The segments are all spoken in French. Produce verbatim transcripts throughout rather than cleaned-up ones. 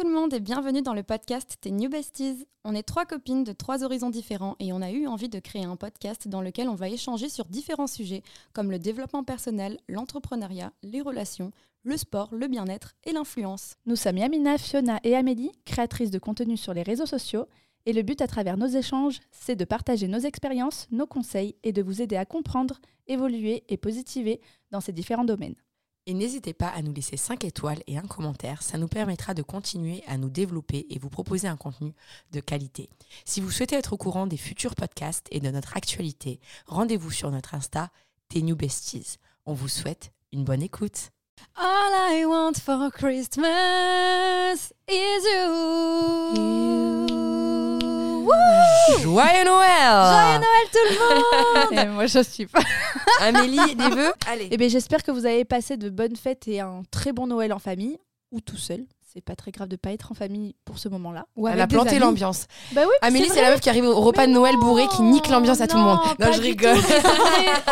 tout le monde et bienvenue dans le podcast The New Besties. On est trois copines de trois horizons différents et on a eu envie de créer un podcast dans lequel on va échanger sur différents sujets comme le développement personnel, l'entrepreneuriat, les relations, le sport, le bien-être et l'influence. Nous sommes Yamina, Fiona et Amélie, créatrices de contenu sur les réseaux sociaux et le but à travers nos échanges, c'est de partager nos expériences, nos conseils et de vous aider à comprendre, évoluer et positiver dans ces différents domaines. Et n'hésitez pas à nous laisser cinq étoiles et un commentaire, ça nous permettra de continuer à nous développer et vous proposer un contenu de qualité. Si vous souhaitez être au courant des futurs podcasts et de notre actualité, rendez-vous sur notre Insta, The New Besties. On vous souhaite une bonne écoute. All I want for Christmas is you. you. Woo! Joyeux Noël! Joyeux Noël tout le monde! Et moi je suis pas... Amélie, des vœux? Allez. Eh bien, j'espère que vous avez passé de bonnes fêtes et un très bon Noël en famille, ou tout seul. C'est pas très grave de pas être en famille pour ce moment-là. Ou elle a planté amis. L'ambiance. Bah oui, Amélie, c'est, c'est la meuf qui arrive au repas mais de Noël non, bourrée, qui nique l'ambiance non, à tout le monde. Non, je rigole. Tout,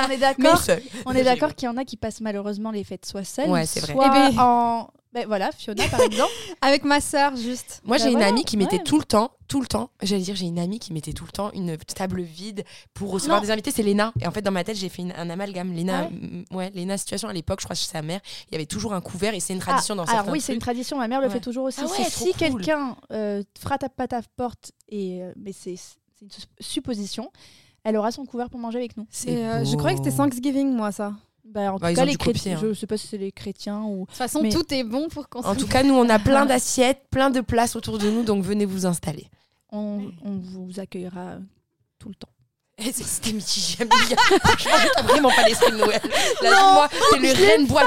on est d'accord. On est d'accord qu'il y en a qui passent malheureusement les fêtes soit seules, ouais, c'est vrai. soit eh ben... en... Bah, voilà, Fiona par exemple. Avec ma sœur, juste. Moi, bah, j'ai voilà, une amie qui mettait ouais. tout le temps, tout le temps, j'allais dire, j'ai une amie qui mettait tout le temps une table vide pour recevoir non. des invités, c'est Léna. Et en fait, dans ma tête, j'ai fait une, un amalgame. Léna, ouais. ouais, Léna, situation à l'époque, je crois que chez sa mère, il y avait toujours un couvert et c'est une tradition ah, dans certains. Ah oui, c'est une tradition, ma mère le ouais. fait toujours aussi. Ah ouais, c'est si cool. quelqu'un euh, frappe à ta porte, et, euh, mais c'est, c'est une supposition, elle aura son couvert pour manger avec nous. C'est euh, je croyais que c'était Thanksgiving, moi, ça. Bah, en bah, tout cas, les chrétiens, copier, hein. je sais pas si c'est les chrétiens ou. De toute façon, mais... tout est bon pour consommer. En tout cas, nous, on a plein d'assiettes, plein de places autour de nous, donc venez vous installer. On, on vous accueillera tout le temps. Et c'était mitigé, Amélie. T'as vraiment pas l'esprit de Noël. Là, dis-moi, t'es le reine boiteux.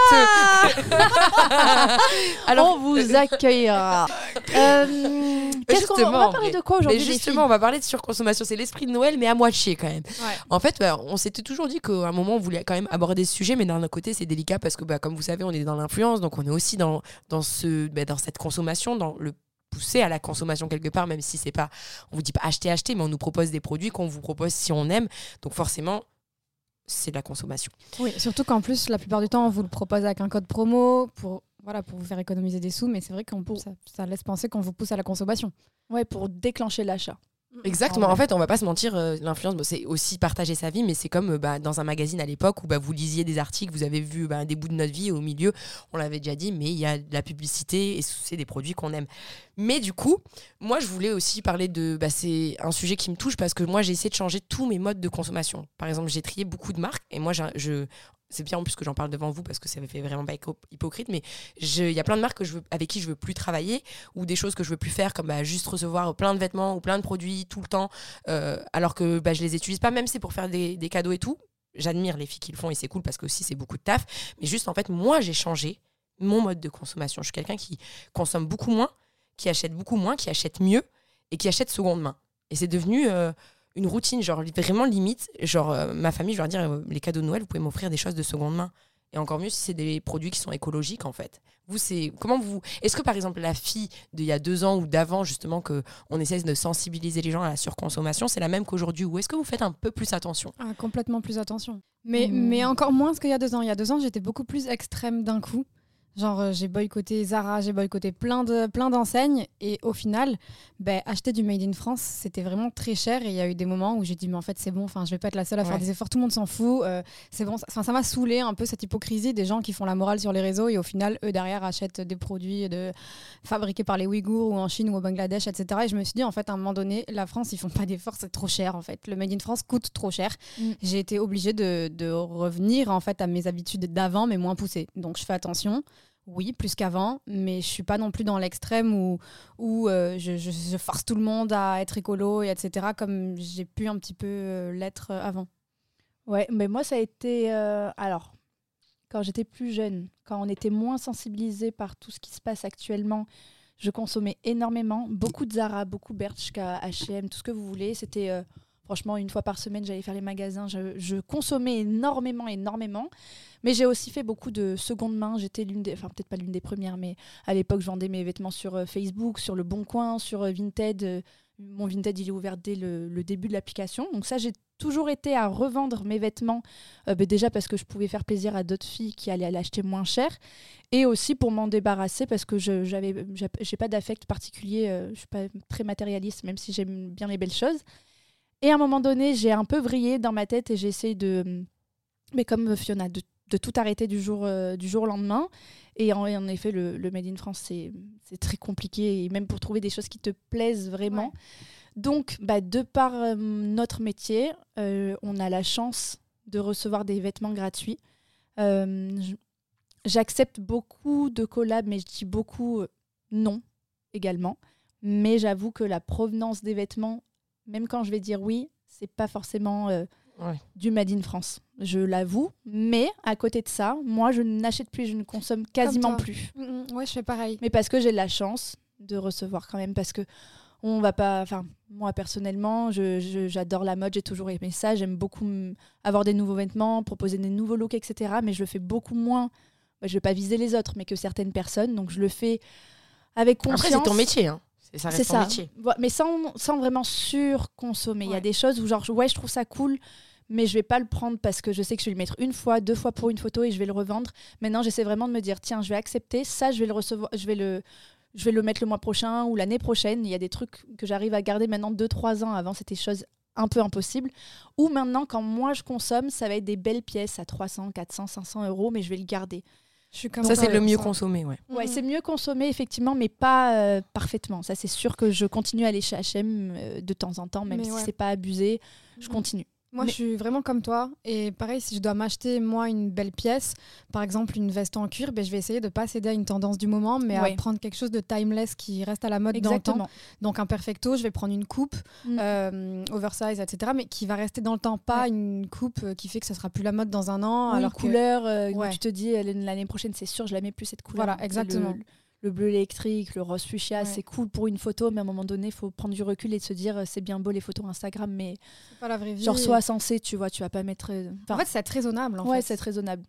Alors, on vous accueillera. euh... Qu'est-ce qu'on va, on va parler mais, de quoi aujourd'hui? Justement, on va parler de surconsommation. C'est l'esprit de Noël, mais à moitié quand même. Ouais. En fait, bah, on s'était toujours dit qu'à un moment, on voulait quand même aborder ce sujet, mais d'un autre côté, c'est délicat parce que, bah, comme vous savez, on est dans l'influence, donc on est aussi dans, dans, ce, bah, dans cette consommation, dans le pousser à la consommation quelque part, même si c'est pas, on vous dit pas acheter, acheter, mais on nous propose des produits qu'on vous propose si on aime. Donc forcément, c'est de la consommation. Oui, surtout qu'en plus, la plupart du temps, on vous le propose avec un code promo pour... Voilà, pour vous faire économiser des sous, mais c'est vrai qu'on pour... ça, ça laisse penser qu'on vous pousse à la consommation. Ouais, pour déclencher l'achat. Exactement. En, en fait, on va pas se mentir, euh, l'influence, bon, c'est aussi partager sa vie, mais c'est comme euh, bah, dans un magazine à l'époque où bah, vous lisiez des articles, vous avez vu bah, des bouts de notre vie, et au milieu, on l'avait déjà dit, mais il y a de la publicité et c'est des produits qu'on aime. Mais du coup, moi, je voulais aussi parler de... Bah, c'est un sujet qui me touche parce que moi, j'ai essayé de changer tous mes modes de consommation. Par exemple, j'ai trié beaucoup de marques et moi, je... je c'est bien en plus que j'en parle devant vous parce que ça me fait vraiment pas hypocrite, mais il y a plein de marques que je veux, avec qui je veux plus travailler ou des choses que je veux plus faire comme bah, juste recevoir plein de vêtements ou plein de produits tout le temps euh, alors que bah, je les utilise pas, même si c'est pour faire des, des cadeaux et tout. J'admire les filles qui le font et c'est cool parce que aussi c'est beaucoup de taf, mais juste en fait moi j'ai changé mon mode de consommation. Je suis quelqu'un qui consomme beaucoup moins, qui achète beaucoup moins, qui achète mieux et qui achète seconde main, et c'est devenu... Euh, une routine, genre vraiment limite, genre euh, ma famille, je vais leur dire, euh, les cadeaux de Noël, vous pouvez m'offrir des choses de seconde main. Et encore mieux si c'est des produits qui sont écologiques, en fait. Vous, c'est comment vous... Est-ce que, par exemple, la fille d'il y a deux ans ou d'avant, justement, qu'on essaie de sensibiliser les gens à la surconsommation, c'est la même qu'aujourd'hui? Ou est-ce que vous faites un peu plus attention? Ah, complètement plus attention. Mais, mmh. mais encore moins qu'il y a deux ans. Il y a deux ans, j'étais beaucoup plus extrême d'un coup. Genre, euh, j'ai boycotté Zara, j'ai boycotté plein, de, plein d'enseignes. Et au final, bah, acheter du Made in France, c'était vraiment très cher. Et il y a eu des moments où j'ai dit, mais en fait, c'est bon, je vais pas être la seule à ouais. faire des efforts. Tout le monde s'en fout. Euh, c'est bon. Ça, ça m'a saoulé un peu cette hypocrisie des gens qui font la morale sur les réseaux. Et au final, eux, derrière, achètent des produits de... fabriqués par les Ouïghours ou en Chine ou au Bangladesh, et cetera. Et je me suis dit, en fait, à un moment donné, la France, ils font pas d'efforts. C'est trop cher, en fait. Le Made in France coûte trop cher. Mm. J'ai été obligée de, de revenir, en fait, à mes habitudes d'avant, mais moins poussées. Donc, je fais attention. Oui, plus qu'avant, mais je suis pas non plus dans l'extrême où, où euh, je, je, je force tout le monde à être écolo, et etc., comme j'ai pu un petit peu euh, l'être avant. Ouais, mais moi ça a été... Euh, alors, quand j'étais plus jeune, quand on était moins sensibilisés par tout ce qui se passe actuellement, je consommais énormément, beaucoup de Zara, beaucoup Berchka, H et M, tout ce que vous voulez. C'était euh, franchement une fois par semaine, j'allais faire les magasins, je, je consommais énormément, énormément. Mais j'ai aussi fait beaucoup de seconde main. J'étais l'une des, enfin peut-être pas l'une des premières, mais à l'époque, je vendais mes vêtements sur euh, Facebook, sur Le Bon Coin, sur euh, Vinted. Euh, mon Vinted, il est ouvert dès le, le début de l'application. Donc ça, j'ai toujours été à revendre mes vêtements, euh, bah déjà parce que je pouvais faire plaisir à d'autres filles qui allaient l'acheter moins cher, et aussi pour m'en débarrasser parce que je j'avais j'ai pas d'affect particulier, euh, je suis pas très matérialiste, même si j'aime bien les belles choses. Et à un moment donné, j'ai un peu vrillé dans ma tête et j'ai essayé de, mais comme Fiona, de, de tout arrêter du jour, euh, du jour au lendemain. Et en, en effet, le, le Made in France, c'est, c'est très compliqué, et même pour trouver des choses qui te plaisent vraiment. Ouais. Donc, bah, de par euh, notre métier, euh, on a la chance de recevoir des vêtements gratuits. Euh, j'accepte beaucoup de collabs, mais je dis beaucoup euh, non également. Mais j'avoue que la provenance des vêtements, même quand je vais dire oui, c'est pas forcément euh, ouais. du Made in France. Je l'avoue. Mais à côté de ça, moi, je n'achète plus, je ne consomme quasiment plus. Mmh, ouais, je fais pareil. Mais parce que j'ai la chance de recevoir quand même, parce que on va pas, enfin moi personnellement, je, je, j'adore la mode, j'ai toujours aimé ça, j'aime beaucoup m- avoir des nouveaux vêtements, proposer des nouveaux looks, et cetera. Mais je le fais beaucoup moins, bah, je vais pas viser les autres, mais que certaines personnes, donc je le fais avec conscience. Après c'est ton métier, hein. C'est, ça reste c'est ton ça. métier. Ouais, mais sans, sans vraiment surconsommer. Il ouais. y a des choses où genre ouais je trouve ça cool, mais je vais pas le prendre parce que je sais que je vais le mettre une fois, deux fois pour une photo et je vais le revendre. Maintenant j'essaie vraiment de me dire tiens je vais accepter ça, je vais le recevoir, je vais le Je vais le mettre le mois prochain ou l'année prochaine. Il y a des trucs que j'arrive à garder maintenant deux trois ans. Avant, c'était des choses un peu impossibles. Ou maintenant, quand moi, je consomme, ça va être des belles pièces à trois cents, quatre cents, cinq cents euros, mais je vais le garder. Je suis comme ça, c'est le mieux consommer, ouais. Ouais, mmh. c'est mieux consommer, effectivement, mais pas euh, parfaitement. Ça, c'est sûr que je continue à aller chez H et M euh, de temps en temps, même mais si ouais. c'est pas abusé. Mmh. Je continue. Moi, mais... je suis vraiment comme toi. Et pareil, si je dois m'acheter, moi, une belle pièce, par exemple une veste en cuir, ben, je vais essayer de ne pas céder à une tendance du moment, mais ouais. à prendre quelque chose de timeless qui reste à la mode Exactement. dans le temps. Donc un perfecto, je vais prendre une coupe, mm. euh, oversize, et cetera, mais qui va rester dans le temps, pas ouais. une coupe qui fait que ça ne sera plus la mode dans un an. Ou alors une couleur, que... euh, ouais. tu te dis, l'année prochaine, c'est sûr, je ne la mets plus cette couleur. Voilà, exactement. Le... Le bleu électrique, le rose fuchsia, ouais. c'est cool pour une photo, mais à un moment donné, il faut prendre du recul et se dire c'est bien beau les photos Instagram, mais c'est pas la vraie vie. Genre sois sensé, tu vois, tu vas pas mettre. Enfin, en fait, c'est raisonnable. En ouais, fait. c'est raisonnable.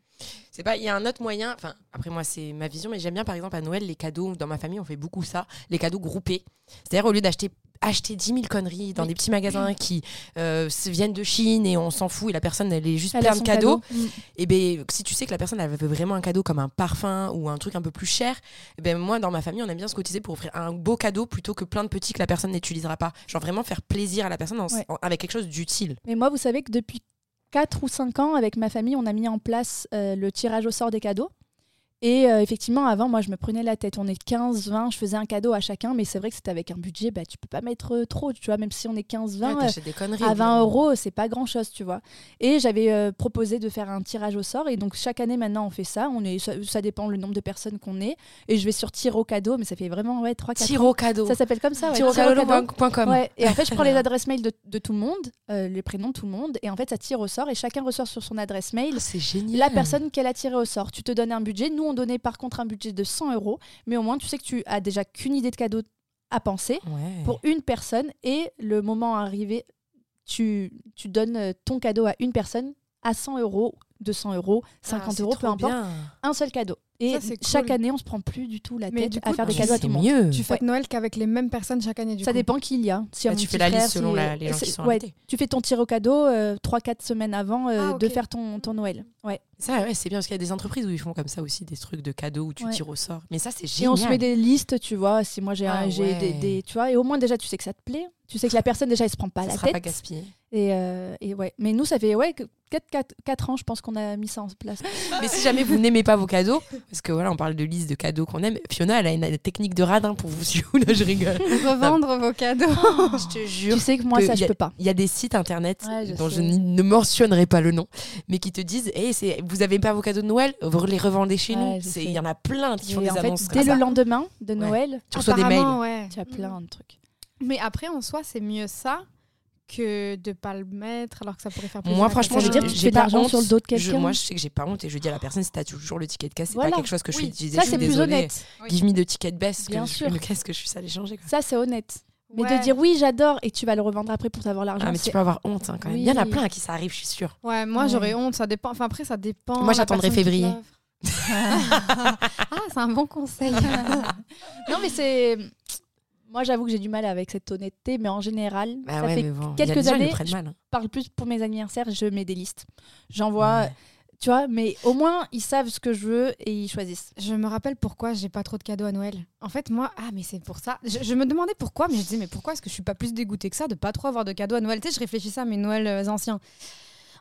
C'est pas, il y a un autre moyen. Enfin, après moi, c'est ma vision, mais j'aime bien par exemple à Noël les cadeaux. Dans ma famille, on fait beaucoup ça, les cadeaux groupés. C'est-à-dire au lieu d'acheter acheter dix mille conneries dans oui. des petits magasins oui. qui euh, viennent de Chine et on s'en fout et la personne elle est juste elle plein de cadeaux cadeau. Et ben si tu sais que la personne elle veut vraiment un cadeau comme un parfum ou un truc un peu plus cher, ben moi dans ma famille on aime bien se cotiser pour offrir un beau cadeau plutôt que plein de petits que la personne n'utilisera pas, genre vraiment faire plaisir à la personne en, ouais. en, avec quelque chose d'utile. Mais moi vous savez que depuis quatre ou cinq ans avec ma famille on a mis en place euh, le tirage au sort des cadeaux. Et euh, effectivement, avant, moi, je me prenais la tête. On est quinze, vingt, je faisais un cadeau à chacun, mais c'est vrai que c'était avec un budget, bah, tu peux pas mettre euh, trop, tu vois, même si on est quinze, vingt, ouais, t'achètes des conneries, à vingt euros, c'est pas grand-chose, tu vois. Et j'avais euh, proposé de faire un tirage au sort, et donc chaque année, maintenant, on fait ça. On est, ça, ça dépend le nombre de personnes qu'on est, et je vais sur tir au cadeau, mais ça fait vraiment ouais, trois quatre ans. Tir au cadeau. Ça s'appelle comme ça, ouais. Tir au cadeau point com. Ouais, et en fait, je prends les adresses mail de, de tout le monde, euh, les prénoms de tout le monde, et en fait, ça tire au sort, et chacun reçoit sur son adresse mail ah, c'est génial. la personne qu'elle a tirée au sort. Tu te donnes un budget, nous, donné par contre un budget de cent euros, mais au moins tu sais que tu as déjà qu'une idée de cadeau à penser ouais. pour une personne, et le moment arrivé tu, tu donnes ton cadeau à une personne à cent euros, deux cents euros, cinquante euros, peu importe, bien. un seul cadeau. Et ça, chaque cool. année, on se prend plus du tout la mais tête coup, à faire des cadeaux à tout le monde. Tu fêtes ouais. Noël qu'avec les mêmes personnes chaque année. Du ça coup. dépend qui il y a. Si bah, y a tu fais la frère, liste selon si... la, les gens c'est... qui sont ouais, tu fais ton tir au cadeau euh, trois quatre semaines avant euh, ah, okay. de faire ton, ton Noël. Ouais. Ça, ouais, c'est bien parce qu'il y a des entreprises où ils font comme ça aussi, des trucs de cadeaux où tu ouais. tires au sort. Mais ça, c'est génial. Et on se met des listes, tu vois. Si moi j'ai, ah, j'ai ouais. des, des, tu vois. Et au moins déjà, tu sais que ça te plaît. Tu sais que la personne déjà, elle se prend pas ça la tête. Ça sera pas gaspillé. Et, euh, et ouais. Mais nous, ça fait ouais, quatre, quatre, quatre ans, je pense qu'on a mis ça en place. Mais si jamais vous n'aimez pas vos cadeaux, parce que voilà, on parle de liste de cadeaux qu'on aime, Fiona, elle a une, une technique de radin pour vous. Là, je rigole. Revendre vos cadeaux. Je te jure. Tu sais que moi, ça, a, je peux pas. Il y a des sites internet ouais, je dont sais. je n- ne mentionnerai pas le nom, mais qui te disent hey, c'est, vous n'avez pas vos cadeaux de Noël, vous les revendez chez ouais, nous. Il y en a plein qui font des annonces. Dès le lendemain de Noël, ouais. tu reçois des mails. Ouais. Tu as plein de trucs. Mais après, en soi, c'est mieux ça que de pas le mettre alors que ça pourrait faire plaisir. Moi franchement, je veux dire, tu fais de l'argent sur le dos de quelqu'un. Je, moi je sais que j'ai pas honte et je dis à la personne si t'as toujours le ticket de caisse, c'est voilà. pas quelque chose que oui. je suis disais, ça, je suis c'est désolée. Plus honnête. Give me the ticket de baisse, que je, le caisse que je suis ça l'échanger quoi. Ça c'est honnête. Mais ouais. de dire oui, j'adore et tu vas le revendre après pour t'avoir l'argent. Ah mais c'est... tu peux avoir honte hein, quand même. Oui. Il y en a plein à qui ça arrive, je suis sûre. Ouais, moi ouais. j'aurais honte, ça dépend enfin après ça dépend. Moi j'attendrai février. Ah, c'est un bon conseil. Non mais c'est Moi, j'avoue que j'ai du mal avec cette honnêteté, mais en général, bah ça ouais, fait bon, quelques années, je mal, hein. parle plus pour mes anniversaires, je mets des listes. J'envoie, ouais. tu vois, mais au moins, ils savent ce que je veux et ils choisissent. Je me rappelle pourquoi j'ai pas trop de cadeaux à Noël. En fait, moi, ah, mais c'est pour ça. Je, je me demandais pourquoi, mais je disais, mais pourquoi est-ce que je suis pas plus dégoûtée que ça de pas trop avoir de cadeaux à Noël ? Tu sais, je réfléchissais à mes Noëls anciens.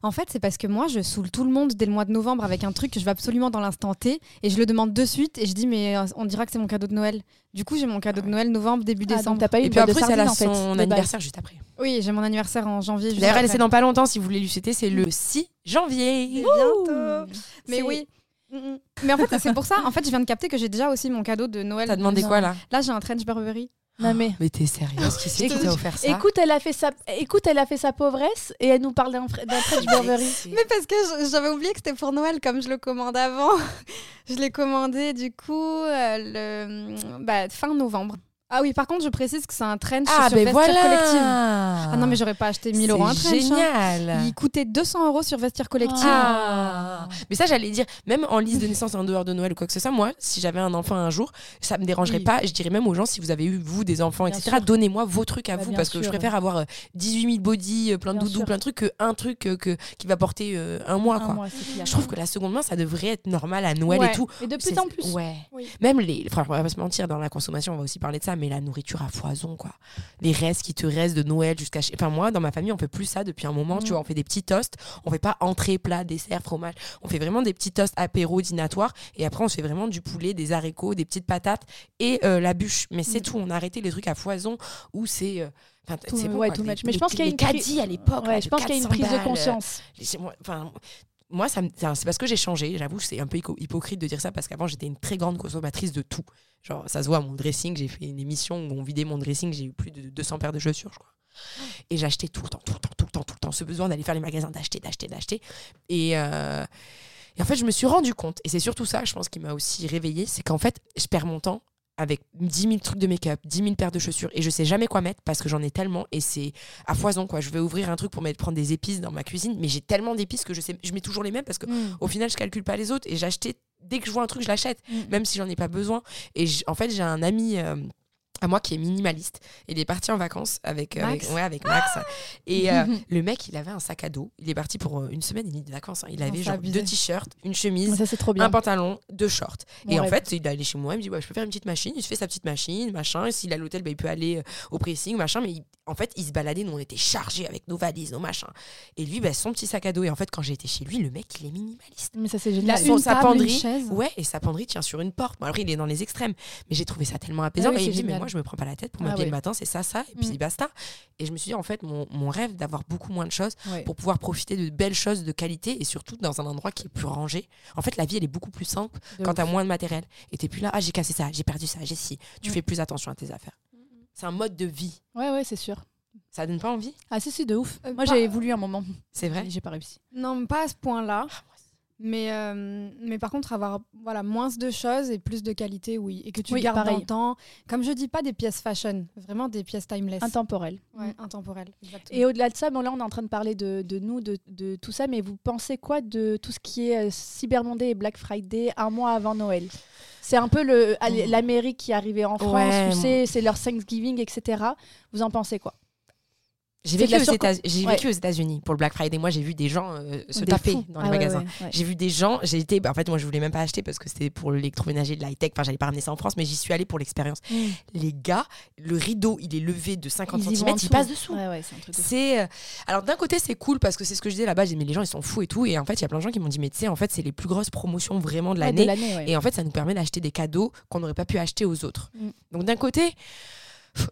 En fait, c'est parce que moi, je saoule tout le monde dès le mois de novembre avec un truc que je veux absolument dans l'instant T et je le demande de suite et je dis mais on dira que c'est mon cadeau de Noël. Du coup, j'ai mon cadeau de Noël novembre, début ah, décembre. T'as pas eu et puis après, c'est son fait, anniversaire juste après. Oui, j'ai mon anniversaire en janvier. D'ailleurs, elle, c'est dans pas longtemps, si vous voulez lui souhaiter, c'est le six janvier. Bientôt. Mais c'est... oui. Mais en fait, c'est pour ça. En fait, je viens de capter que j'ai déjà aussi mon cadeau de Noël. T'as demandé quoi là ? Là, j'ai un trench Burberry. Non mais... mais t'es sérieuse, qui c'est qui t'a offert ça ? Écoute, elle a fait sa, écoute, elle a fait sa pauvresse et elle nous parle d'un frais de Burberry. Mais parce que j'avais oublié que c'était pour Noël, comme je le commande avant. Je l'ai commandé du coup euh, le bah, fin novembre. Ah oui, par contre, je précise que c'est un trench ah, sur Vestiaire voilà. Collective. Ah non, mais j'aurais pas acheté mille euros un trench. Génial. Hein. Il coûtait deux cents euros sur Vestiaire Collective. Ah. Mais ça, j'allais dire, même en liste de naissance en dehors de Noël ou quoi que ce soit, moi, si j'avais un enfant un jour, ça me dérangerait oui. pas. Je dirais même aux gens, si vous avez eu, vous, des enfants, bien et cetera, sûr. Donnez-moi vos trucs à bah, vous, parce sûr. que je préfère avoir dix-huit mille body, plein de doudous, plein de trucs, qu'un truc euh, que, qui va porter euh, un mois. Un quoi. Mois je trouve que la seconde main, ça devrait être normal à Noël ouais. et tout. Et de plus c'est... en plus. Ouais. Oui. Même les. Enfin, on va pas se mentir, dans la consommation, on va aussi parler de ça. Mais la nourriture à foison, quoi. Les restes qui te restent de Noël jusqu'à... Enfin, moi, dans ma famille, on fait plus ça depuis un moment. Mmh. Tu vois, on fait des petits toasts. On fait pas entrée, plat, dessert, fromage. On fait vraiment des petits toasts apéro, dînatoire. Et après, on se fait vraiment du poulet, des haricots, des petites patates et euh, la bûche. Mais c'est mmh. tout. On a arrêté les trucs à foison où c'est... Euh... Enfin, tout, c'est bon, ouais, quoi, tout les, match. Mais les, je pense qu'il y a une prise... à l'époque. Ouais, là, je pense qu'il y a une prise balles, de conscience. Euh, les... Enfin... Moi, ça me... c'est parce que j'ai changé. J'avoue, c'est un peu hypocrite de dire ça parce qu'avant, j'étais une très grande consommatrice de tout. Genre, ça se voit, mon dressing, j'ai fait une émission où on vidait mon dressing, j'ai eu plus de deux cents paires de chaussures, je crois. Et j'achetais tout le temps, tout le temps, tout le temps, tout le temps. Ce besoin d'aller faire les magasins, d'acheter, d'acheter, d'acheter. Et, euh... et en fait, je me suis rendu compte, et c'est surtout ça, je pense, qui m'a aussi réveillée, c'est qu'en fait, je perds mon temps avec dix mille trucs de make-up, dix mille paires de chaussures, et je sais jamais quoi mettre parce que j'en ai tellement, et c'est à foison, quoi. Je vais ouvrir un truc pour mettre, prendre des épices dans ma cuisine, mais j'ai tellement d'épices que je sais, je mets toujours les mêmes parce que mmh. au final, je calcule pas les autres, et j'achetais, dès que je vois un truc, je l'achète, mmh. même si j'en ai pas besoin. Et en fait, j'ai un ami... Euh, à moi qui est minimaliste. Il est parti en vacances avec euh, Max. Avec, ouais, avec Max. Ah et euh, le mec, il avait un sac à dos. Il est parti pour euh, une semaine et demie de vacances. Hein. Il avait oh, genre abusé. deux t-shirts, une chemise, ça, un pantalon, deux shorts. Bon, et ouais. en fait, il est allé chez moi. Il me dit ouais, je peux faire une petite machine. Il se fait sa petite machine, machin. Et s'il est à l'hôtel, bah, il peut aller euh, au pressing, machin. Mais il, en fait, il se baladait. Nous, on était chargés avec nos valises, nos machins. Et lui, bah, son petit sac à dos. Et en fait, quand j'ai été chez lui, le mec, il est minimaliste. Mais ça, c'est génial. Son, une sa table, penderie, une chaise. Ouais, et sa penderie tient sur une porte. Bon, alors, il est dans les extrêmes. Mais j'ai trouvé ça tellement apaisant. Ah, oui, bah, il je me prends pas la tête pour m'habiller ah ouais. le matin, c'est ça, ça, et puis mmh. basta. Et je me suis dit, en fait, mon, mon rêve d'avoir beaucoup moins de choses ouais. pour pouvoir profiter de belles choses de qualité et surtout dans un endroit qui est plus rangé. En fait, la vie, elle est beaucoup plus simple de quand tu as moins de matériel. Et tu n'es plus là, ah, j'ai cassé ça, j'ai perdu ça, j'ai ci. Tu mmh. fais plus attention à tes affaires. Mmh. C'est un mode de vie. Ouais, ouais, c'est sûr. Ça donne pas envie ? Ah, si, si, de ouf. Euh, moi, pas... j'avais voulu un moment. C'est vrai ? J'ai pas réussi. Non, pas à ce point-là. Ah, mais euh, mais par contre avoir voilà moins de choses et plus de qualité oui et que tu oui, gardes pareil. Dans le temps comme je dis pas des pièces fashion vraiment des pièces timeless intemporelles ouais mmh. intemporelles exactement. Et au-delà de ça bon là on est en train de parler de de nous de de tout ça mais vous pensez quoi de tout ce qui est euh, Cyber Monday et Black Friday un mois avant Noël? C'est un peu le mmh. l'Amérique qui est arrivée en France ouais, où c'est c'est leur Thanksgiving etc. Vous en pensez quoi? J'ai vécu, aux États- j'ai vécu ouais. aux États-Unis pour le Black Friday. Moi, j'ai vu des gens euh, se des taper fous. dans ah les ouais, magasins. Ouais, ouais. J'ai vu des gens. J'ai été. Bah, en fait, moi, je voulais même pas acheter parce que c'était pour l'électroménager, de l'high-tech. Enfin, j'allais pas ramener ça en France, mais j'y suis allée pour l'expérience. Mmh. Les gars, le rideau, il est levé de cinquante centimètres, il passe dessous. Ouais, ouais, c'est un truc de c'est... Alors, d'un côté, c'est cool parce que c'est ce que je disais là-bas. J'ai dit, mais les gens, ils sont fous et tout. Et en fait, il y a plein de gens qui m'ont dit, mais tu sais, en fait, c'est les plus grosses promotions vraiment de l'année. Ouais, de l'année ouais. Et en fait, ça nous permet d'acheter des cadeaux qu'on n'aurait pas pu acheter aux autres. Mmh. Donc, d'un côté,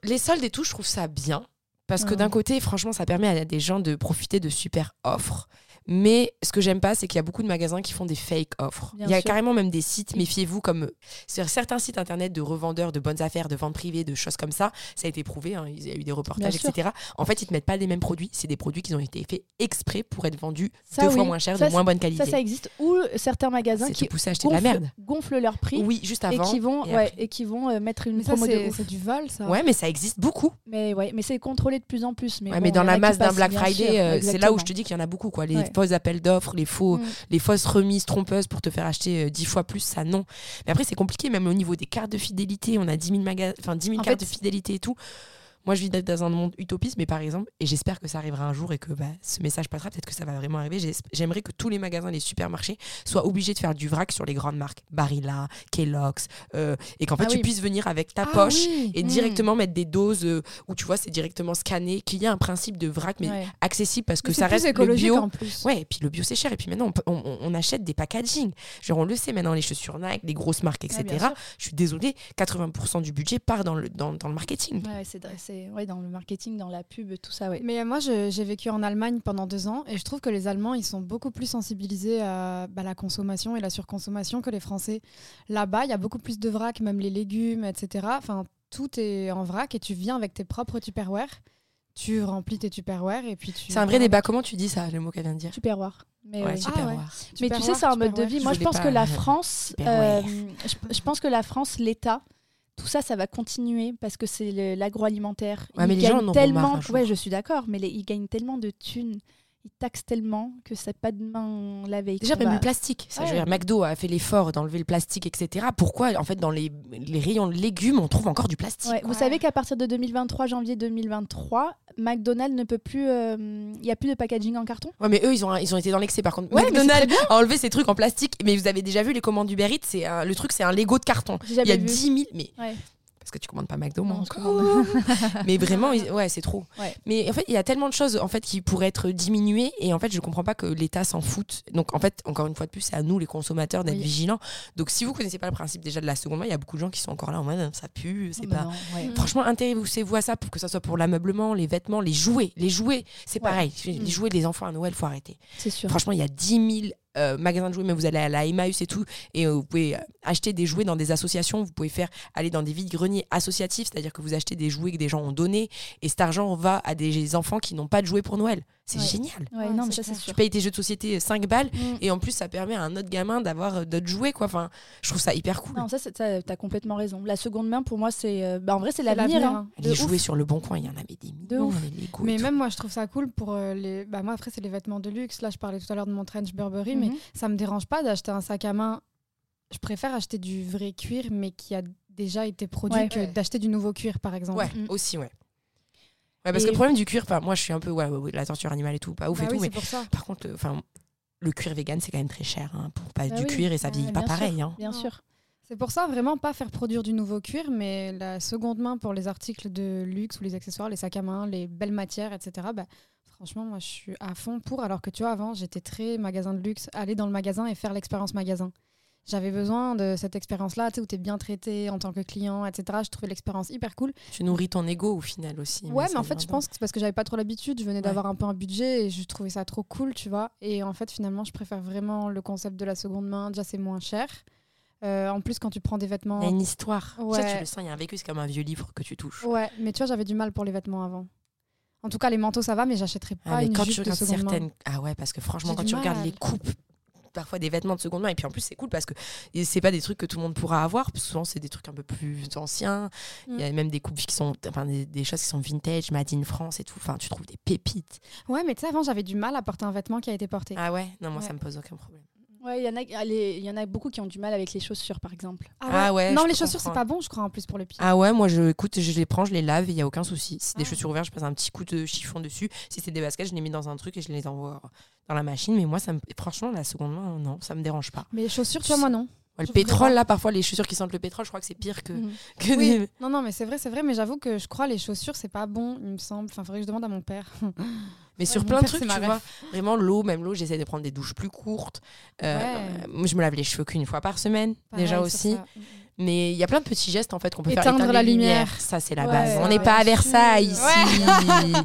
les soldes et tout, je trouve ça bien. Parce que d'un côté, franchement, ça permet à des gens de profiter de super offres. Mais ce que j'aime pas, c'est qu'il y a beaucoup de magasins qui font des fake offres. Bien il y a sûr. Carrément même des sites, méfiez-vous, comme sur certains sites internet de revendeurs, de bonnes affaires, de ventes privées, de choses comme ça. Ça a été prouvé, hein, il y a eu des reportages, bien et cetera. Sûr. En fait, ils te mettent pas les mêmes produits. C'est des produits qui ont été faits exprès pour être vendus ça, deux oui. fois moins cher, ça, de moins bonne qualité. Ça, ça existe. Ou certains magasins c'est qui poussent à acheter gonflent, de la merde. Gonflent leur prix. Oui, juste avant. Et qui vont, et ouais, et qui vont euh, mettre une ça, promo c'est, de ouf. C'est du vol, ça. Ouais, mais ça existe beaucoup. Mais ouais, mais c'est contrôlé de plus en plus. Mais, ouais, bon, mais dans la masse d'un Black Friday, c'est là où je te dis qu'il y en a beaucoup, quoi. faux appels d'offres, les, faux, mmh. les fausses remises trompeuses pour te faire acheter dix fois plus, ça non. Mais après, c'est compliqué, même au niveau des cartes de fidélité, on a dix mille, magas- dix mille en cartes fait, de fidélité et tout. Moi, je vis dans un monde utopiste, mais par exemple, et j'espère que ça arrivera un jour et que bah, ce message passera, peut-être que ça va vraiment arriver, J'ai, j'aimerais que tous les magasins, les supermarchés soient obligés de faire du vrac sur les grandes marques, Barilla, Kellogg's, euh, et qu'en fait, ah, tu oui. puisses venir avec ta ah, poche oui. et mmh. directement mettre des doses euh, où tu vois, c'est directement scanné, qu'il y a un principe de vrac, mais ouais. accessible parce que mais ça reste le bio. En plus. Ouais, et puis le bio, c'est cher. Et puis maintenant, on, on, on achète des packaging. Genre, on le sait maintenant, les chaussures Nike, les grosses marques, et cetera. Ah, je suis désolée, quatre-vingts pour cent du budget part dans le, dans, dans le marketing. Ouais, c'est drôle. C'est... Ouais, dans le marketing, dans la pub, tout ça. Ouais. Mais euh, moi, je, j'ai vécu en Allemagne pendant deux ans et je trouve que les Allemands, ils sont beaucoup plus sensibilisés à bah, la consommation et la surconsommation que les Français. Là-bas, il y a beaucoup plus de vrac, même les légumes, et cetera. Enfin, tout est en vrac et tu viens avec tes propres Tupperware. Tu remplis tes Tupperware et puis tu... C'est un vrai débat. Comment tu dis ça, le mot qu'elle vient de dire ? Tupperware. Mais, ouais, oui. ah ouais. Mais tu sais, c'est un mode de vie. Moi, je, je pense que la France... Euh, je, je pense que la France, l'État... Tout ça, ça va continuer parce que c'est le, l'agroalimentaire. Ouais, ils mais les gagnent gens en tellement. Marre, ouais, je suis d'accord, mais les, ils gagnent tellement de thunes, ils taxent tellement que c'est pas demain la veille. Déjà, même va... le plastique. Ça, ouais. je veux dire, McDo a fait l'effort d'enlever le plastique, et cetera. Pourquoi, en fait, dans les, les rayons de légumes, on trouve encore du plastique ouais, ouais. Vous savez qu'à partir de deux mille vingt-trois, janvier deux mille vingt-trois, McDonald's ne peut plus. Il euh, n'y a plus de packaging en carton. Ouais, mais eux, ils ont, ils ont été dans l'excès. Par contre, ouais, McDonald's a enlevé ces trucs en plastique. Mais vous avez déjà vu les commandes d'Uber Eats, c'est un, le truc, c'est un Lego de carton. Il y a vu. dix mille. Mais... Ouais. Parce que tu commandes pas McDo, non, encore. Mais vraiment, ouais, c'est trop. Ouais. Mais en fait, il y a tellement de choses en fait qui pourraient être diminuées et en fait, je comprends pas que l'État s'en foute. Donc en fait, encore une fois de plus, c'est à nous les consommateurs d'être oui. vigilants. Donc si vous connaissez pas le principe déjà de la seconde main, il y a beaucoup de gens qui sont encore là en mode ça pue, c'est oh, pas. Non, ouais. Franchement, intéressez-vous à ça pour que ça soit pour l'ameublement, les vêtements, les jouets, les jouets, c'est ouais. pareil. Les jouets des enfants à Noël, faut arrêter. C'est sûr. Franchement, il y a dix mille Euh, magasin de jouets, mais vous allez à la Emmaüs et tout, et euh, vous pouvez euh, acheter des jouets dans des associations, vous pouvez faire aller dans des vides-greniers associatifs, c'est-à-dire que vous achetez des jouets que des gens ont donnés, et cet argent va à des, des enfants qui n'ont pas de jouets pour Noël. C'est ouais. génial. Ouais, non, mais ça, c'est sûr. Tu payes tes jeux de société cinq balles, mmh. et en plus, ça permet à un autre gamin d'avoir euh, d'autres jouets, quoi. Enfin, je trouve ça hyper cool. Non, ça, c'est, ça, t'as complètement raison. La seconde main, pour moi, c'est... Euh, bah, en vrai, c'est, c'est l'avenir. l'avenir hein. Les jouets sur Le Bon Coin, il y en avait des millions. Mais même moi, je trouve ça cool pour euh, les... Bah, moi, après, c'est les vêtements de luxe. Là, je parlais tout à l'heure de mon trench Burberry, mmh. mais ça me dérange pas d'acheter un sac à main. Je préfère acheter du vrai cuir, mais qui a déjà été produit, ouais, que ouais. d'acheter du nouveau cuir, par exemple. Ouais, mmh. aussi, ouais. Ouais, parce et... que le problème du cuir, moi je suis un peu, ouais, ouais, ouais, la torture animale et tout, pas ouf bah et oui, tout, mais par contre, enfin, le cuir vegan c'est quand même très cher, hein, pour pas bah du oui, cuir et ça vieillit pas sûr, pareil. Hein. Bien sûr. C'est pour ça vraiment pas faire produire du nouveau cuir, mais la seconde main pour les articles de luxe ou les accessoires, les sacs à main, les belles matières, et cetera. Bah, franchement, moi je suis à fond pour, alors que tu vois, avant j'étais très magasin de luxe, aller dans le magasin et faire l'expérience magasin. J'avais besoin de cette expérience-là, tu sais, où t'es bien traité en tant que client, et cetera. Je trouvais l'expérience hyper cool. Tu nourris ton ego au final aussi. Ouais, mais, mais en fait, je pense que c'est parce que j'avais pas trop l'habitude. Je venais ouais. d'avoir un peu un budget et je trouvais ça trop cool, tu vois. Et en fait, finalement, je préfère vraiment le concept de la seconde main. Déjà, c'est moins cher. Euh, en plus, quand tu prends des vêtements... Il y a une histoire. Ouais. Ça, tu le sens, il y a un vécu, c'est comme un vieux livre que tu touches. Ouais, mais tu vois, j'avais du mal pour les vêtements avant. En tout cas, les manteaux, ça va, mais j'achèterais pas ah, mais une quand jupe tu de seconde certaines... main. Ah ouais, parce que franchement, J'ai quand tu mal. regardes les coupes... parfois des vêtements de seconde main, et puis en plus c'est cool parce que c'est pas des trucs que tout le monde pourra avoir, souvent c'est des trucs un peu plus anciens, il mmh. y a même des coupes qui sont, enfin des, des choses qui sont vintage, made in France et tout, enfin tu trouves des pépites. Ouais, mais tu sais, avant j'avais du mal à porter un vêtement qui a été porté. Ah ouais, non moi ouais. ça me pose aucun problème. Ouais, il y en a il y en a beaucoup qui ont du mal avec les chaussures par exemple. Ah ouais. Ah ouais non, les chaussures comprends. c'est pas bon, je crois, en plus pour le pied. Ah ouais, moi je écoute, je les prends, je les lave, il y a aucun souci. Si c'est ah. des chaussures ouvertes, je passe un petit coup de chiffon dessus. Si c'est des baskets, je les mets dans un truc et je les envoie dans la machine, mais moi ça me franchement la seconde main non, ça me dérange pas. Mais les chaussures, tu vois, moi non. Ouais, le pétrole là, parfois les chaussures qui sentent le pétrole, je crois que c'est pire que, mmh. que oui. des... Non non, mais c'est vrai, c'est vrai, mais j'avoue que je crois les chaussures, c'est pas bon, il me semble. Enfin, faudrait que je demande à mon père. Mais ouais, sur plein de trucs, tu vois, vraiment l'eau, même l'eau, j'essaie de prendre des douches plus courtes. Euh, ouais. Je me lave les cheveux qu'une fois par semaine, Pareil, déjà aussi. Ça. Mais il y a plein de petits gestes en fait qu'on peut Éteindre faire. Éteindre la lumière. lumière, ça c'est la ouais, base. Ouais, on n'est ouais, pas à Versailles ici. Ouais.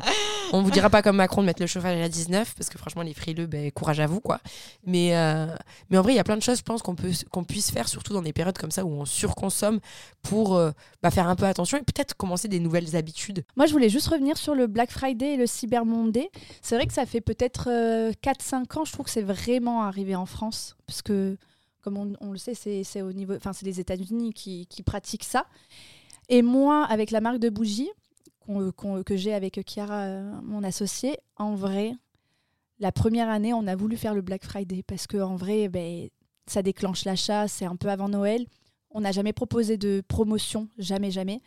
On vous dira pas comme Macron de mettre le chauffage à dix-neuf parce que franchement les frileux, ben, courage à vous quoi. Mais euh, mais en vrai il y a plein de choses, je pense qu'on peut qu'on puisse faire surtout dans des périodes comme ça où on surconsomme pour euh, bah, faire un peu attention et peut-être commencer des nouvelles habitudes. Moi je voulais juste revenir sur le Black Friday et le Cyber Monday. C'est vrai que ça fait peut-être euh, quatre cinq ans, je trouve que c'est vraiment arrivé en France parce que comme on, on le sait, c'est, c'est, au niveau, enfin, c'est les États-Unis qui, qui pratiquent ça. Et moi, avec la marque de bougies qu'on, qu'on, que j'ai avec Kira, euh, mon associée, en vrai, La première année, on a voulu faire le Black Friday parce qu'en vrai, ben, ça déclenche l'achat, c'est un peu avant Noël. On n'a jamais proposé de promotion, jamais, jamais.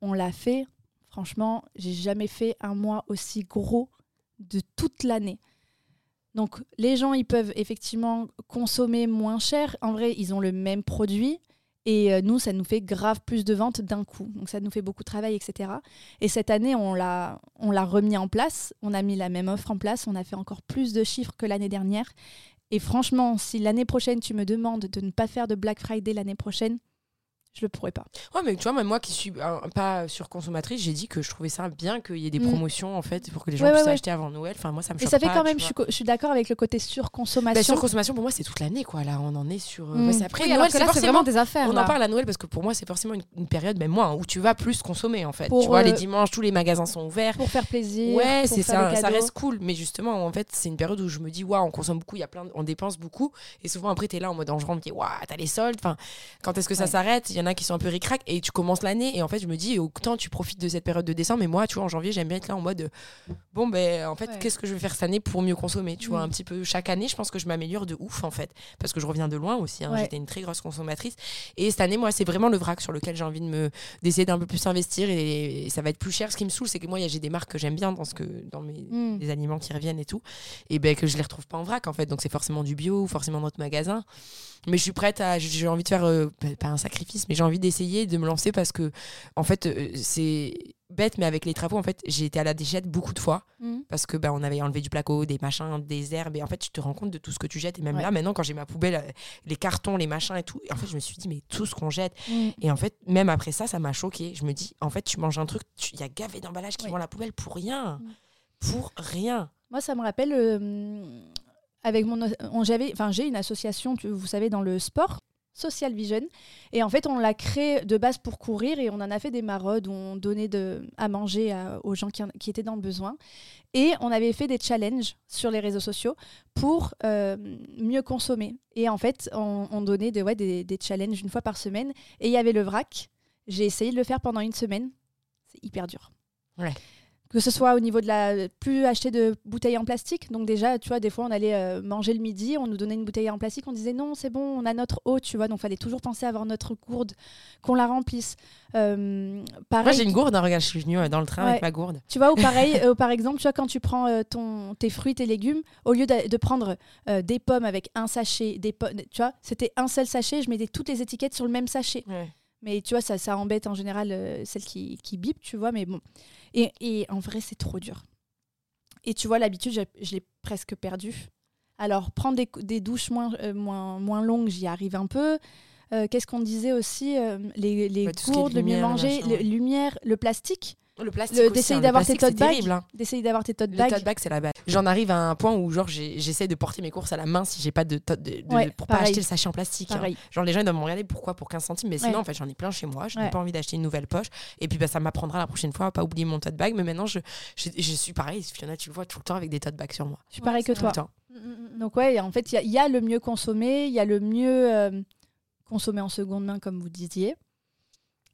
On l'a fait. Franchement, j'ai jamais fait un mois aussi gros de toute l'année. Donc, les gens, ils peuvent effectivement consommer moins cher. En vrai, ils ont le même produit. Et euh, nous, ça nous fait grave plus de ventes d'un coup. Donc, ça nous fait beaucoup de travail, et cetera. Et cette année, on l'a, on l'a remis en place. On a mis la même offre en place. On a fait encore plus de chiffres que l'année dernière. Et franchement, si l'année prochaine, tu me demandes de ne pas faire de Black Friday l'année prochaine, je le pourrais pas. Ouais, mais tu vois, même moi qui suis un, pas surconsommatrice, j'ai dit que je trouvais ça bien qu'il y ait des promotions, mmh. en fait, pour que les gens ouais, puissent ouais, acheter ouais. avant Noël. Enfin, moi, ça me choque pas. Et ça fait quand même, je suis, je suis d'accord avec le côté surconsommation. Bah, surconsommation, pour moi, c'est toute l'année, quoi. Là, on en est sur. Mmh. Ouais, après, oui, Noël, c'est, là, c'est vraiment des affaires. On là. en parle à Noël parce que pour moi, c'est forcément une, une période, même moi, hein, où tu vas plus consommer, en fait. Pour, tu vois, euh, les dimanches, tous les magasins sont ouverts. Pour faire plaisir. Ouais, c'est ça, ça reste cool. Mais justement, en fait, c'est une période où je me dis, waouh, on consomme beaucoup, il y a plein, on dépense beaucoup. Et souvent, après, t'es là en mode en janvier, waouh, t'as les soldes. Enfin, quand est-ce que ça s'arrête? Il y en a qui sont un peu ric-rac et tu commences l'année et en fait je me dis autant tu profites de cette période de décembre, mais moi tu vois en janvier j'aime bien être là en mode bon ben en fait ouais. qu'est-ce que je vais faire cette année pour mieux consommer, tu mmh. vois un petit peu chaque année je pense que je m'améliore de ouf en fait parce que je reviens de loin aussi hein. ouais. J'étais une très grosse consommatrice et cette année moi c'est vraiment le vrac sur lequel j'ai envie de me d'essayer d'un peu plus investir et, et ça va être plus cher. Ce qui me saoule c'est que moi y a, j'ai des marques que j'aime bien dans ce que dans mes mmh. les aliments qui reviennent et tout et ben que je les retrouve pas en vrac en fait donc c'est forcément du bio forcément notre magasin. Mais je suis prête à. J'ai envie de faire. Euh, pas un sacrifice, mais j'ai envie d'essayer de me lancer parce que, en fait, euh, c'est bête, mais avec les travaux, en fait, j'ai été à la déchette beaucoup de fois mmh. parce que bah, on avait enlevé du placo, des machins, des herbes. Et en fait, tu te rends compte de tout ce que tu jettes. Et même ouais. là, maintenant, quand j'ai ma poubelle, les cartons, les machins et tout, et en fait, je me suis dit, mais tout ce qu'on jette. Mmh. Et en fait, même après ça, ça m'a choquée. Je me dis, en fait, tu manges un truc, il y a gavé d'emballages qui ouais. vont à la poubelle pour rien. Mmh. Pour rien. Moi, ça me rappelle. Euh... Avec mon, on, j'avais, enfin, j'ai une association, tu, vous savez, dans le sport, Social Vision. Et en fait, on l'a créée de base pour courir et on en a fait des maraudes où on donnait de, à manger à, aux gens qui, qui étaient dans le besoin. Et on avait fait des challenges sur les réseaux sociaux pour euh, mieux consommer. Et en fait, on, on donnait de, ouais, des, des challenges une fois par semaine. Et il y avait le vrac. J'ai essayé de le faire pendant une semaine. C'est hyper dur. Ouais. Que ce soit au niveau de la... Plus acheter de bouteilles en plastique. Donc déjà, tu vois, des fois, on allait euh, manger le midi, on nous donnait une bouteille en plastique, on disait non, c'est bon, on a notre eau, tu vois. Donc, il fallait toujours penser à avoir notre gourde, qu'on la remplisse. Euh, pareil, moi, j'ai une gourde, hein, regarde, je suis venue dans le train ouais. avec ma gourde. Tu vois, ou pareil, euh, par exemple, tu vois, quand tu prends euh, ton, tes fruits, tes légumes, au lieu de, de prendre euh, des pommes avec un sachet, des pommes, tu vois, c'était un seul sachet, je mettais toutes les étiquettes sur le même sachet. Ouais. Mais tu vois, ça, ça embête en général euh, celles qui, qui bipent, tu vois, mais bon. Et, et en vrai, c'est trop dur. Et tu vois, l'habitude, je, je l'ai presque perdue. Alors, prendre des, des douches moins, euh, moins, moins longues, j'y arrive un peu. Euh, qu'est-ce qu'on disait aussi euh, Les, les bah, gourdes, le mieux manger, le, lumière, le plastique. Le plastique, le, d'essayer, aussi, hein, d'avoir le plastique c'est terrible, hein. D'essayer d'avoir tes tote bags. Le tote bag, c'est la base. J'en arrive à un point où genre j'ai, j'essaie de porter mes courses à la main si j'ai pas de, to- de, de ouais, pour pareil. Pas acheter le sachet en plastique. Hein. Genre les gens ils doivent me regarder pourquoi pour quinze centimes, mais sinon ouais. en fait j'en ai plein chez moi. Je ouais. n'ai pas envie d'acheter une nouvelle poche. Et puis bah ça m'apprendra la prochaine fois à pas oublier mon tote bag. Mais maintenant je, je, je suis pareil. Fiona tu le vois tout le temps avec des tote bags sur moi. Je suis ouais, pareil que toi. Donc ouais en fait il y, y a le mieux consommer, il y a le mieux euh, consommer en seconde main comme vous disiez.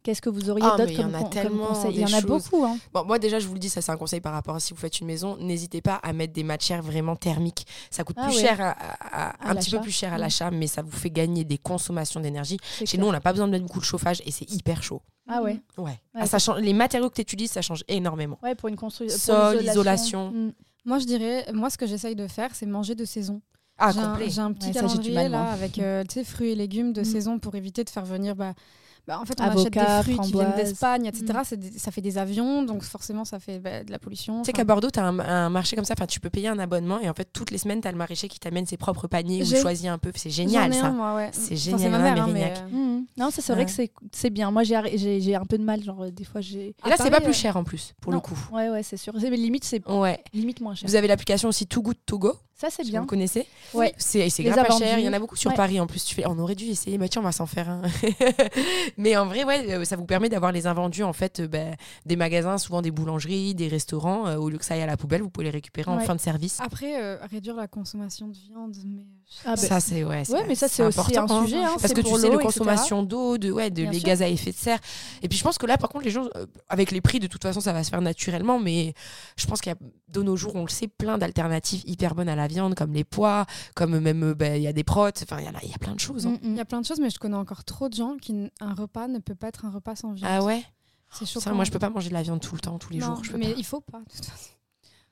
Qu'est-ce que vous auriez ah, d'autres comme, con- comme conseils ? Il y en a choses. beaucoup. Hein. Bon, moi, déjà, je vous le dis, ça, c'est un conseil par rapport à si vous faites une maison. N'hésitez pas à mettre des matières vraiment thermiques. Ça coûte ah, plus ouais. cher, à, à, à, à un petit peu plus cher à l'achat, mais ça vous fait gagner des consommations d'énergie. C'est Chez clair. nous, on n'a pas besoin de mettre beaucoup de chauffage et c'est hyper chaud. Ah ouais. Ouais. ouais. Ah, ça change, les matériaux que tu utilises, ça change énormément. Ouais, pour une construction. Sol, isolation. isolation. Mmh. Moi, je dirais, moi, ce que j'essaye de faire, c'est manger de saison. Ah, j'ai complet. Un, j'ai un petit ouais, calendrier ça, mal, là, avec euh, fruits et légumes de mmh. saison pour éviter de faire venir. Bah, Bah en fait, on Avocat, achète des fruits framboise. qui viennent d'Espagne, et cetera. Mmh. C'est des, ça fait des avions, donc forcément, ça fait bah, de la pollution. Tu sais qu'à Bordeaux, tu as un, un marché comme ça, tu peux payer un abonnement et en fait, toutes les semaines, tu as le maraîcher qui t'amène ses propres paniers ou choisit un peu. C'est génial, ça. Un, moi, ouais. C'est génial, enfin, c'est ma mère, hein, mais euh... mmh. Non, ça, c'est ouais. vrai que c'est, c'est bien. Moi, j'ai, j'ai, j'ai un peu de mal. Genre, des fois, j'ai... Et là, Paris, c'est pas plus cher en plus, pour non. le coup. Ouais, ouais, c'est sûr. C'est, mais limite, c'est ouais. limite moins cher. Vous avez l'application aussi Too Good To Go. Ça, c'est bien. Vous connaissez ? Ouais. C'est grave pas cher. Il y en a beaucoup sur Paris en plus. On aurait dû essayer. Tiens, on va s'en faire un. Mais en vrai, ouais, ça vous permet d'avoir les invendus en fait, euh, bah, des magasins, souvent des boulangeries, des restaurants. Euh, au lieu que ça aille à la poubelle, vous pouvez les récupérer ouais. en fin de service. Après, euh, réduire la consommation de viande, mais Ah ça, bah, c'est, ouais, c'est, ouais, mais ça, c'est, c'est aussi un sujet. Hein, parce que tu sais, de consommation d'eau, de, ouais, de les sûr. Gaz à effet de serre. Et puis, je pense que là, par contre, les gens, euh, avec les prix, de toute façon, ça va se faire naturellement. Mais je pense qu'il y a, de nos jours, on le sait, plein d'alternatives hyper bonnes à la viande, comme les pois, comme même, il bah, y a des protes. Enfin, il y, y a plein de choses. Hein. Il y a plein de choses, mais je connais encore trop de gens qui, un repas ne peut pas être un repas sans viande. Ah ouais ? C'est chaud. Ça, moi, je peux pas manger de la viande tout le temps, tous les non, jours. Je peux mais pas. Il faut pas, de toute façon.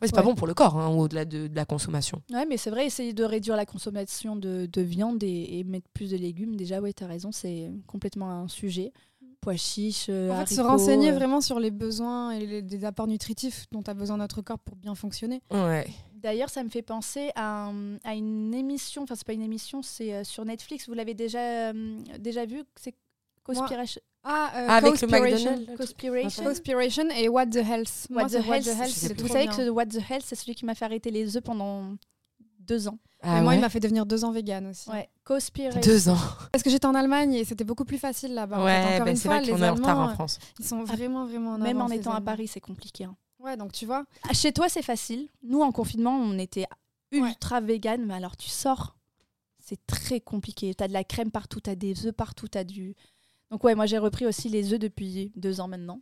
Ouais, c'est ouais. pas bon pour le corps, hein, au-delà de, de la consommation. Ouais, mais c'est vrai, essayer de réduire la consommation de, de viande et, et mettre plus de légumes, déjà, ouais, t'as raison, c'est complètement un sujet. Pois chiches, haricots... En fait, se renseigner vraiment sur les besoins et les, les apports nutritifs dont a besoin notre corps pour bien fonctionner. Ouais. D'ailleurs, ça me fait penser à, à une émission, enfin, c'est pas une émission, c'est sur Netflix, vous l'avez déjà, euh, déjà vu, c'est Conspirach... Moi... Ah, euh, avec le McDonald's. Conspiration. Conspiration et What the Health. What, Moi, the, the, What health, the Health, c'est Vous savez bien. Que What the Health, c'est celui qui m'a fait arrêter les œufs pendant deux ans. Ah ouais. Moi, il m'a fait devenir deux ans végane aussi. Ouais. Conspiration. Deux ans. Parce que j'étais en Allemagne et c'était beaucoup plus facile là-bas. Ouais, en fait, encore bah, une c'est fois, vrai qu'on les est en retard en France. Ils sont vraiment, vraiment en avance. Même en étant à Paris, c'est compliqué. Hein. Ouais, donc tu vois. Chez toi, c'est facile. Nous, en confinement, on était ultra ouais. végane, mais alors tu sors, c'est très compliqué. T'as de la crème partout, t'as des œufs partout, t'as du... Donc ouais, moi j'ai repris aussi les œufs depuis deux ans maintenant,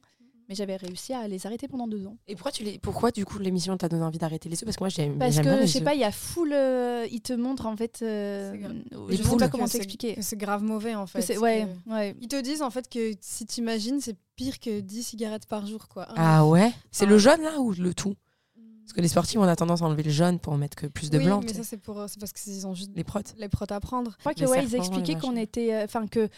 mais j'avais réussi à les arrêter pendant deux ans. Et pourquoi tu les, pourquoi du coup l'émission t'a donné envie d'arrêter les œufs ? Parce que moi j'aime, parce j'aime que bien je sais œufs. Pas, il y a full, euh, ils te montrent en fait, euh, je sais pas comment t'expliquer. C'est, c'est grave mauvais en fait. C'est, ouais, que, ouais. Ils te disent en fait que si t'imagines, c'est pire que dix cigarettes par jour quoi. Ah ouais ? C'est ah. le jaune là ou le tout ? Parce que les sportifs, on a tendance à enlever le jaune pour en mettre que plus de oui, blanc. Oui, mais ça c'est pour, c'est parce qu'ils ont juste les protes, les protes à prendre. Je crois que ouais, ils expliquaient qu'on était, enfin euh, que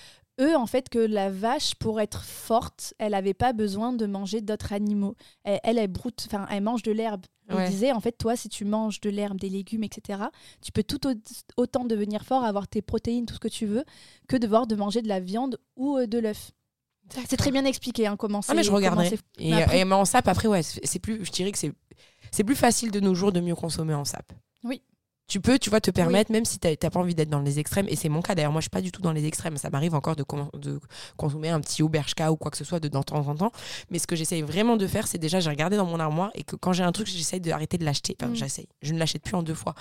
eux en fait que la vache pour être forte, elle avait pas besoin de manger d'autres animaux. Elle, elle, elle broute, enfin elle mange de l'herbe. On ouais. disait en fait toi si tu manges de l'herbe, des légumes, et cetera, tu peux tout autant devenir fort, avoir tes protéines, tout ce que tu veux, que devoir de manger de la viande ou euh, de l'œuf. D'accord. C'est très bien expliqué hein, comment c'est. Ah mais je regarderai. Et, mais après... et en sap après ouais, c'est plus, je dirais que c'est C'est plus facile de nos jours de mieux consommer en sap. Oui. Tu peux, tu vois, te permettre, oui. même si t'as, t'as pas envie d'être dans les extrêmes, et c'est mon cas d'ailleurs, moi je suis pas du tout dans les extrêmes, ça m'arrive encore de, com- de consommer un petit Berchka ou quoi que ce soit de temps en temps, mais ce que j'essaye vraiment de faire, c'est déjà, j'ai regardé dans mon armoire, et que quand j'ai un truc, j'essaye d'arrêter de l'acheter. Enfin, mm. j'essaye, je ne l'achète plus en deux fois.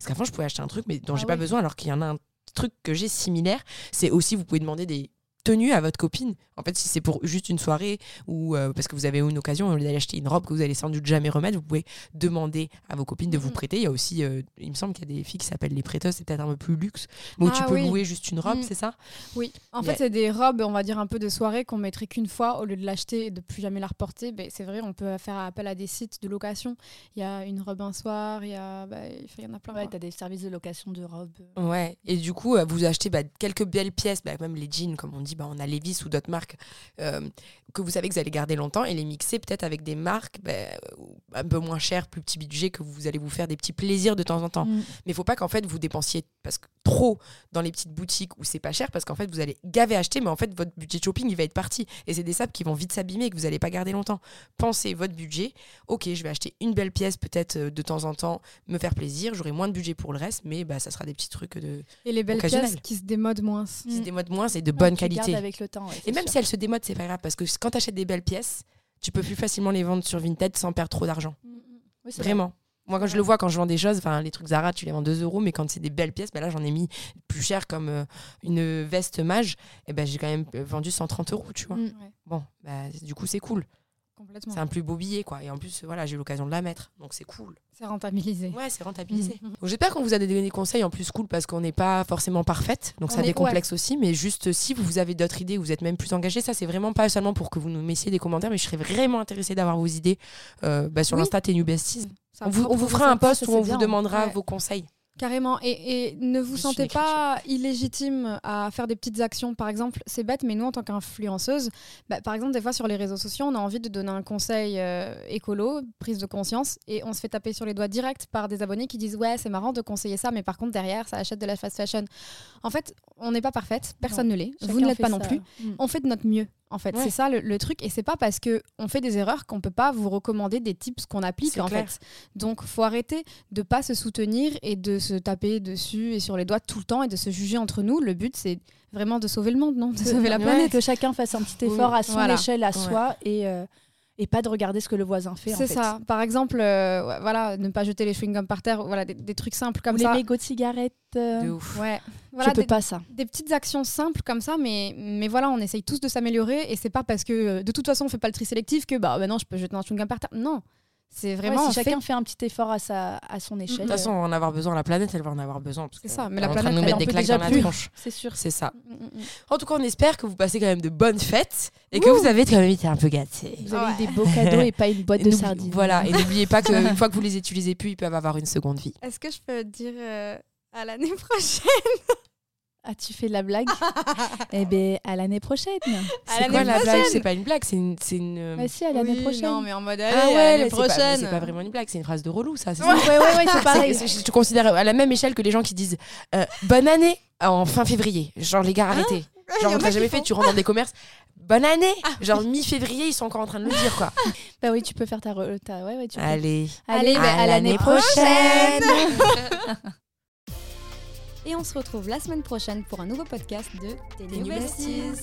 Parce qu'avant, je pouvais acheter un truc, mais dont ah j'ai oui. pas besoin, alors qu'il y en a un truc que j'ai similaire, c'est aussi, vous pouvez demander des... tenue à votre copine. En fait, si c'est pour juste une soirée ou euh, parce que vous avez une occasion d'aller acheter une robe que vous allez sans doute jamais remettre, vous pouvez demander à vos copines de vous prêter. Il y a aussi, euh, il me semble qu'il y a des filles qui s'appellent les prêteuses, c'est peut-être un peu plus luxe, mais où ah, tu peux oui. louer juste une robe, mmh. c'est ça ? Oui. En mais... fait, c'est des robes, on va dire un peu de soirée qu'on mettrait qu'une fois au lieu de l'acheter et de plus jamais la reporter. Ben, c'est vrai, on peut faire appel à des sites de location. Il y a une robe un soir, il y a, ben, il y en a plein. Ouais, t'as des services de location de robes. Ouais. Et du coup, vous achetez bah, quelques belles pièces, bah, même les jeans, comme on dit. Bah, on a Levi's ou d'autres marques euh, que vous savez que vous allez garder longtemps et les mixer peut-être avec des marques bah, un peu moins chères, plus petit budget, que vous allez vous faire des petits plaisirs de temps en temps. Mmh. Mais il ne faut pas qu'en fait vous dépensiez parce que, trop dans les petites boutiques où c'est pas cher parce qu'en fait vous allez gaver acheter mais en fait votre budget shopping il va être parti et c'est des sapes qui vont vite s'abîmer et que vous n'allez pas garder longtemps. Pensez votre budget, ok je vais acheter une belle pièce peut-être de temps en temps, me faire plaisir, j'aurai moins de budget pour le reste mais bah, ça sera des petits trucs de... Et les belles pièces qui se démodent moins. Mmh. Qui se démodent moins, c'est de bonne ah, qualité. Avec le temps, ouais, et même sûr. Si elles se démodent, c'est pas grave parce que quand t'achètes des belles pièces, tu peux plus facilement les vendre sur Vinted sans perdre trop d'argent. Mmh, mmh. Oui, vraiment. Vrai. Moi, quand ouais. je le vois, quand je vends des choses, enfin les trucs Zara, tu les vends deux euros, mais quand c'est des belles pièces, ben là j'en ai mis plus cher comme euh, une veste Maje, et ben j'ai quand même vendu cent trente euros, tu vois. Mmh, ouais. Bon, ben, du coup c'est cool. Complètement. C'est un plus beau billet, quoi. Et en plus, voilà, j'ai eu l'occasion de la mettre, donc c'est cool. C'est rentabilisé. Ouais, c'est rentabilisé. Mmh. Donc, j'espère qu'on vous a donné des conseils en plus cool parce qu'on n'est pas forcément parfaite, donc on ça est... décomplexe ouais. aussi. Mais juste si vous avez d'autres idées, vous êtes même plus engagés, ça c'est vraiment pas seulement pour que vous nous mettiez des commentaires, mais je serais vraiment intéressée d'avoir vos idées euh, bah, sur oui. l'Insta The New Besties. On vous, on vous fera un post où on bien, vous demandera ouais. vos conseils. Carrément. Et, et ne vous je sentez pas illégitime à faire des petites actions. Par exemple, c'est bête, mais nous, en tant qu'influenceuses, bah, par exemple, des fois, sur les réseaux sociaux, on a envie de donner un conseil euh, écolo, prise de conscience, et on se fait taper sur les doigts direct par des abonnés qui disent « Ouais, c'est marrant de conseiller ça, mais par contre, derrière, ça achète de la fast fashion. » En fait, on n'est pas parfaite, personne non. ne l'est, chacun vous ne l'êtes pas ça. Non plus. Mmh. On fait de notre mieux. En fait, ouais. c'est ça le, le truc. Et c'est pas parce qu'on fait des erreurs qu'on peut pas vous recommander des tips qu'on applique. C'est en clair. Fait. Donc, faut arrêter de pas se soutenir et de se taper dessus et sur les doigts tout le temps et de se juger entre nous. Le but, c'est vraiment de sauver le monde, non ? De sauver la planète. Ouais. Que chacun fasse un petit effort oui. à son voilà. échelle, à ouais. soi. Et, euh, et pas de regarder ce que le voisin fait. C'est en fait. ça. Par exemple, euh, voilà, ne pas jeter les chewing-gums par terre, voilà, des, des trucs simples comme Ou ça. Ou les mégots de cigarettes. Euh... De ouf. Ouais. Voilà, je peux des, pas ça. Des petites actions simples comme ça, mais, mais voilà, on essaye tous de s'améliorer et c'est pas parce que de toute façon on fait pas le tri sélectif que bah, bah non, je peux jeter un chewing-gum par terre. Non. C'est vraiment ouais, si chacun fait... fait un petit effort à sa à son échelle. De toute façon, on va en avoir besoin, la planète, elle va en avoir besoin parce c'est ça, mais la planète nous met des claques dans la tronche. C'est sûr, c'est ça. Mm-hmm. En tout cas, on espère que vous passez quand même de bonnes fêtes et Ouh. que vous avez quand même été un peu gâtés. Vous avez oh, ouais. des beaux cadeaux et pas une boîte de sardines. Voilà, et n'oubliez pas qu'une fois que vous les utilisez plus, ils peuvent avoir une seconde vie. Est-ce que je peux dire euh, à l'année prochaine? Ah, tu fais de la blague? Eh bien, à l'année prochaine. C'est l'année quoi l'année la blague? C'est pas une blague, c'est une... C'est une... Bah si, à l'année oui, prochaine. Non, mais en mode, allez, ah ouais, à l'année prochaine. Pas, c'est pas vraiment une blague, c'est une phrase de relou, ça. C'est ouais. Ça. ouais, ouais, ouais, c'est pareil. C'est, c'est, je te considère à la même échelle que les gens qui disent euh, « Bonne année !» en fin février. Genre, les gars, arrêtez. Hein Genre, on t'a jamais fait, font... tu rentres dans des commerces. « Bonne année !» Genre, mi-février, ils sont encore en train de le dire, quoi. Bah oui, tu peux faire ta... Re... ta... Ouais, ouais, tu peux. Allez, allez bah, à, à l'année, l'année prochaine, prochaine. Et on se retrouve la semaine prochaine pour un nouveau podcast de The New Besties.